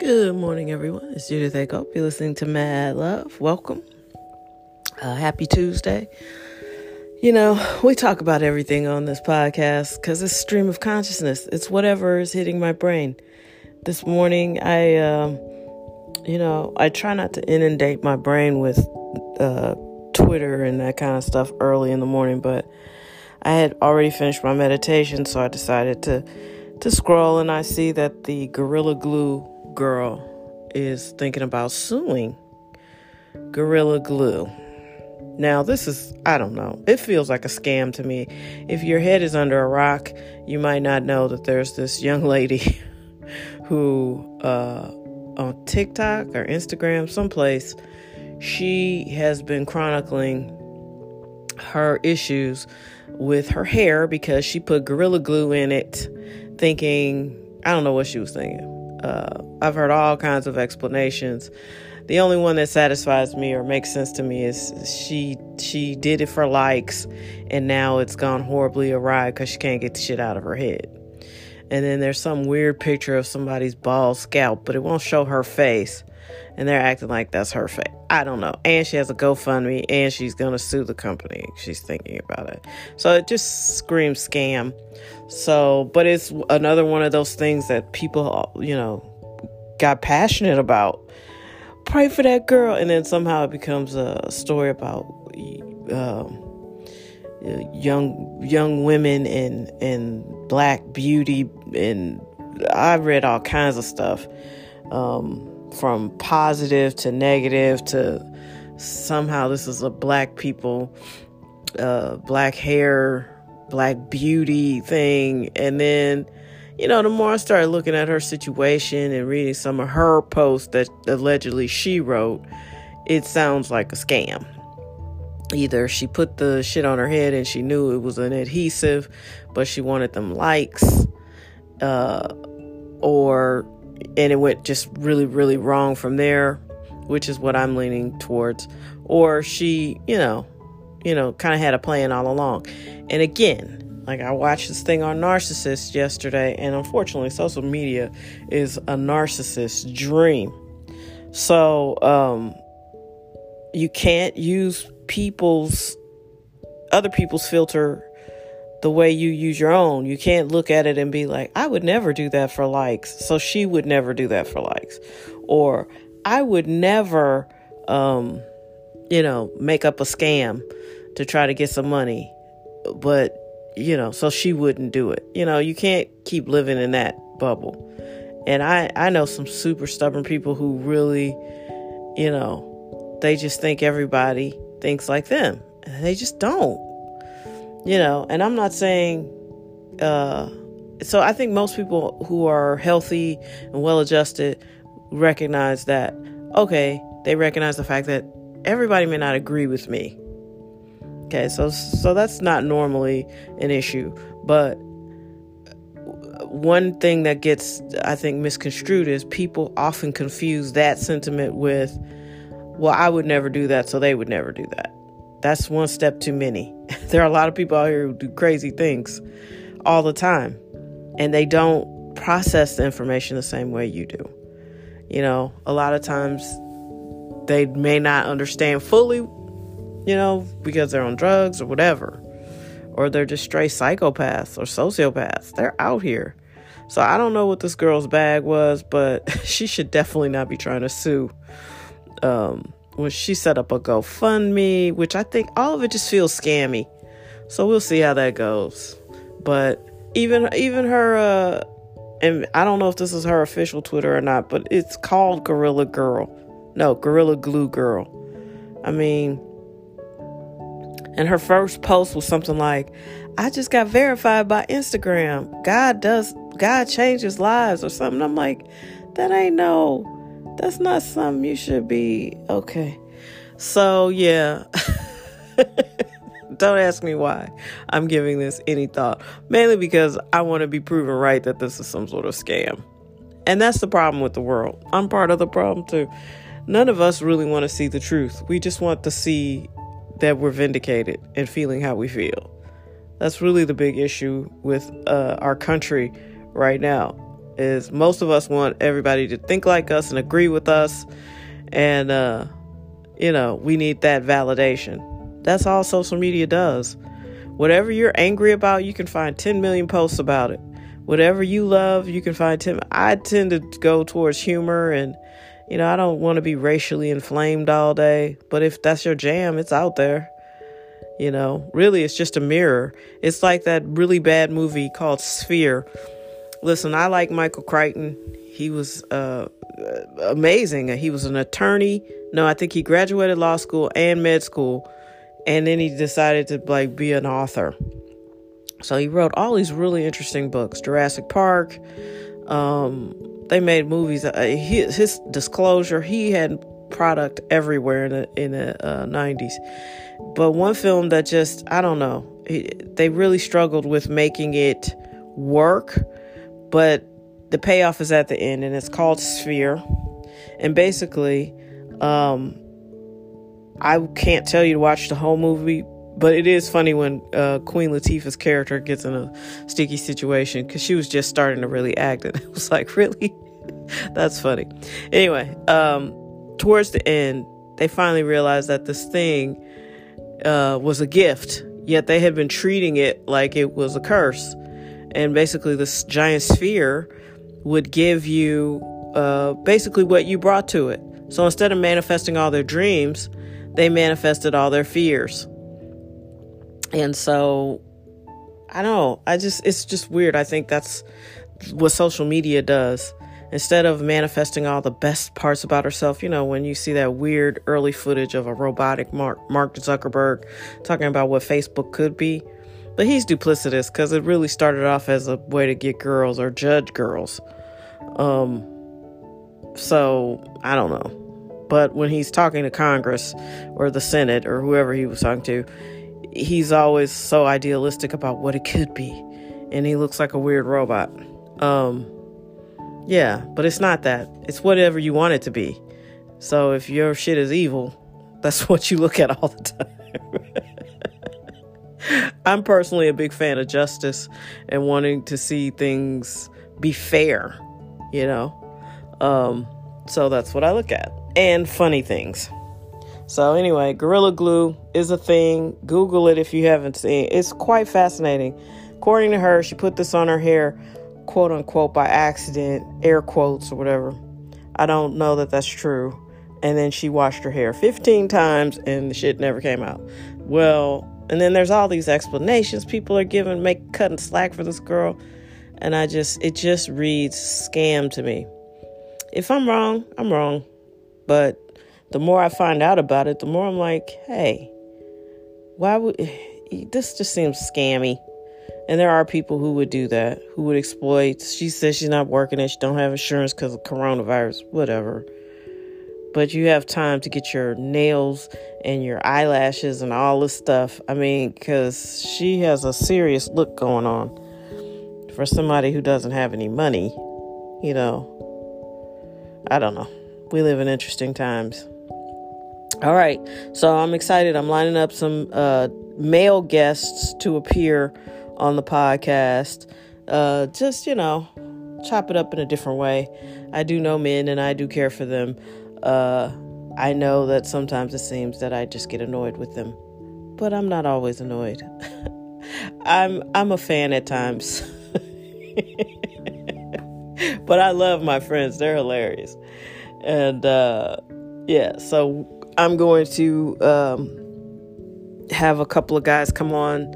Good morning, everyone. It's Judith Ako. You're listening to Mad Love. Welcome. Happy Tuesday. You know, we talk about everything on this podcast because it's stream of consciousness. It's whatever is hitting my brain. This morning, I try not to inundate my brain with Twitter and that kind of stuff early in the morning, but I had already finished my meditation, so I decided to scroll, and I see that the Gorilla Glue girl is thinking about suing Gorilla Glue. Now, this is, I don't know, it feels like a scam to me. If your head is under a rock, you might not know that there's this young lady who on TikTok or Instagram, someplace, she has been chronicling her issues with her hair because she put Gorilla Glue in it thinking, I don't know what she was thinking. I've heard all kinds of explanations. The only one that satisfies me or makes sense to me is she did it for likes, and now it's gone horribly awry because she can't get the shit out of her head. And then there's some weird picture of somebody's bald scalp, but it won't show her face, and they're acting like that's her face. I don't know. And she has a GoFundMe, and she's going to sue the company. She's thinking about it. So it just screams scam. So, but it's another one of those things that people, you know, got passionate about. Pray for that girl. And then somehow it becomes a story about young women and black beauty. And I read all kinds of stuff. From positive to negative to somehow this is a black people, black hair, black beauty thing. And then, you know, the more I started looking at her situation and reading some of her posts that allegedly she wrote, it sounds like a scam. Either she put the shit on her head and she knew it was an adhesive, but she wanted them likes, and it went just really, really wrong from there, which is what I'm leaning towards. Or she, you know, kind of had a plan all along. And again, like I watched this thing on narcissists yesterday, and unfortunately, social media is a narcissist's dream. So you can't use other people's filter the way you use your own. You can't look at it and be like, I would never do that for likes, so she would never do that for likes. Or I would never, make up a scam to try to get some money, but, you know, so she wouldn't do it. You know, you can't keep living in that bubble. And I know some super stubborn people who really, you know, they just think everybody thinks like them, and they just don't. You know, and I'm not saying, so I think most people who are healthy and well-adjusted recognize that, okay, they recognize the fact that everybody may not agree with me. Okay, so that's not normally an issue. But one thing that gets, I think, misconstrued is people often confuse that sentiment with, well, I would never do that, so they would never do that. That's one step too many. There are a lot of people out here who do crazy things all the time, and they don't process the information the same way you do. You know, a lot of times they may not understand fully, you know, because they're on drugs or whatever, or they're just straight psychopaths or sociopaths. They're out here. So I don't know what this girl's bag was, but she should definitely not be trying to sue, when she set up a GoFundMe, which I think all of it just feels scammy. So we'll see how that goes. But even her, and I don't know if this is her official Twitter or not, but it's called Gorilla Glue Girl. I mean, and her first post was something like, I just got verified by Instagram. God changes lives or something. I'm like, that's not something you should be. Okay. So, yeah. Don't ask me why I'm giving this any thought. Mainly because I want to be proven right that this is some sort of scam. And that's the problem with the world. I'm part of the problem too. None of us really want to see the truth. We just want to see that we're vindicated and feeling how we feel. That's really the big issue with our country right now. is most of us want everybody to think like us and agree with us. And, you know, we need that validation. That's all social media does. Whatever you're angry about, you can find 10 million posts about it. Whatever you love, you can find 10. I tend to go towards humor and, you know, I don't want to be racially inflamed all day. But if that's your jam, it's out there. You know, really, it's just a mirror. It's like that really bad movie called Sphere. Listen, I like Michael Crichton. He was amazing. He was an attorney. No, I think he graduated law school and med school. And then he decided to like be an author. So he wrote all these really interesting books. Jurassic Park. They made movies. His disclosure, he had product everywhere in the 90s. But one film that just, I don't know, they really struggled with making it work. But the payoff is at the end, and it's called Sphere. And basically, I can't tell you to watch the whole movie, but it is funny when Queen Latifah's character gets in a sticky situation because she was just starting to really act. And it was like, really? That's funny. Anyway, towards the end, they finally realized that this thing was a gift, yet they had been treating it like it was a curse. And basically, this giant sphere would give you basically what you brought to it. So instead of manifesting all their dreams, they manifested all their fears. And so, I don't know. It's just weird. I think that's what social media does. Instead of manifesting all the best parts about herself, you know, when you see that weird early footage of a robotic Mark Zuckerberg talking about what Facebook could be. But he's duplicitous because it really started off as a way to get girls or judge girls. So, I don't know. But when he's talking to Congress or the Senate or whoever he was talking to, he's always so idealistic about what it could be. And he looks like a weird robot. Yeah, but it's not that. It's whatever you want it to be. So if your shit is evil, that's what you look at all the time. I'm personally a big fan of justice and wanting to see things be fair, you know. So that's what I look at. And funny things. So anyway, Gorilla Glue is a thing. Google it if you haven't seen it. It's quite fascinating. According to her, she put this on her hair, quote unquote, by accident, air quotes or whatever. I don't know that that's true. And then she washed her hair 15 times and the shit never came out. Well, and then there's all these explanations people are giving, cutting slack for this girl. And it just reads scam to me. If I'm wrong, I'm wrong. But the more I find out about it, the more I'm like, hey, this just seems scammy. And there are people who would do that, who would exploit. She says she's not working and she don't have insurance because of coronavirus, whatever. But you have time to get your nails and your eyelashes and all this stuff. I mean, because she has a serious look going on for somebody who doesn't have any money, you know. I don't know. We live in interesting times. All right. So I'm excited. I'm lining up some male guests to appear on the podcast. Just, you know, chop it up in a different way. I do know men and I do care for them. I know that sometimes it seems that I just get annoyed with them, but I'm not always annoyed. I'm a fan at times. But I love my friends. They're hilarious. And, yeah, so I'm going to have a couple of guys come on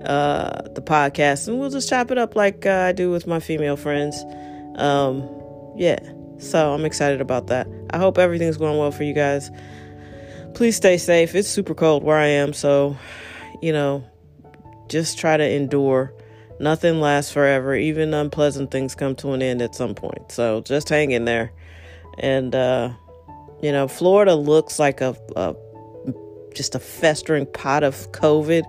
the podcast. And we'll just chop it up like I do with my female friends. Yeah, so I'm excited about that. I hope everything's going well for you guys. Please stay safe. It's super cold where I am. So, you know, just try to endure. Nothing lasts forever. Even unpleasant things come to an end at some point. So just hang in there. And, you know, Florida looks like just a festering pot of COVID.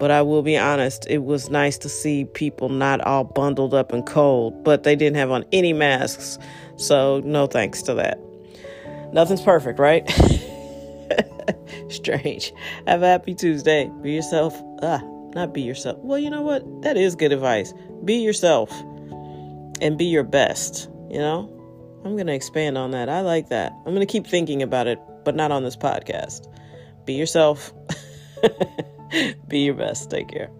But I will be honest, it was nice to see people not all bundled up and cold. But they didn't have on any masks. So no thanks to that. Nothing's perfect, right? Strange. Have a happy Tuesday. Be yourself. Not be yourself. Well, you know what? That is good advice. Be yourself. and be your best, you know? I'm going to expand on that. I like that. I'm going to keep thinking about it, but not on this podcast. Be yourself. Be your best. Take care.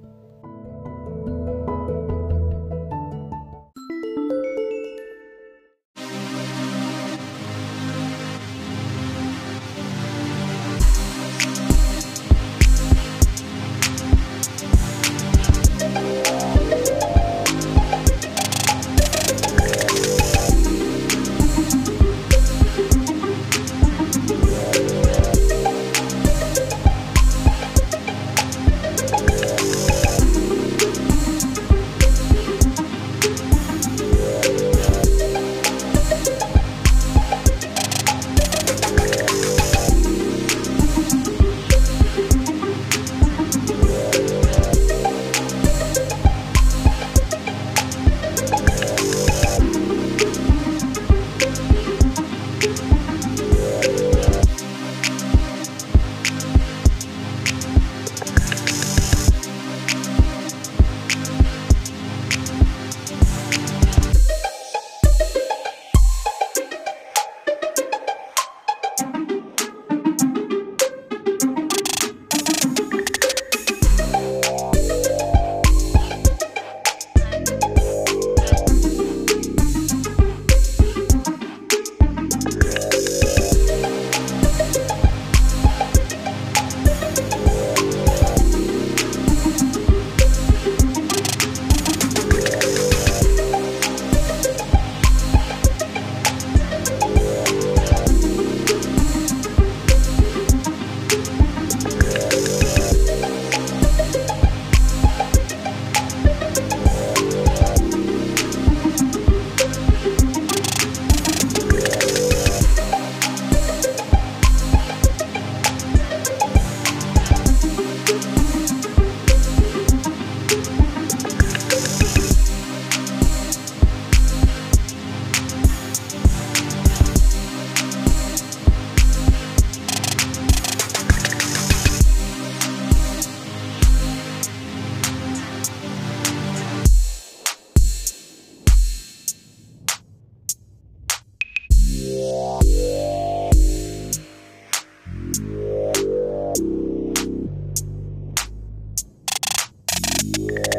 Yeah.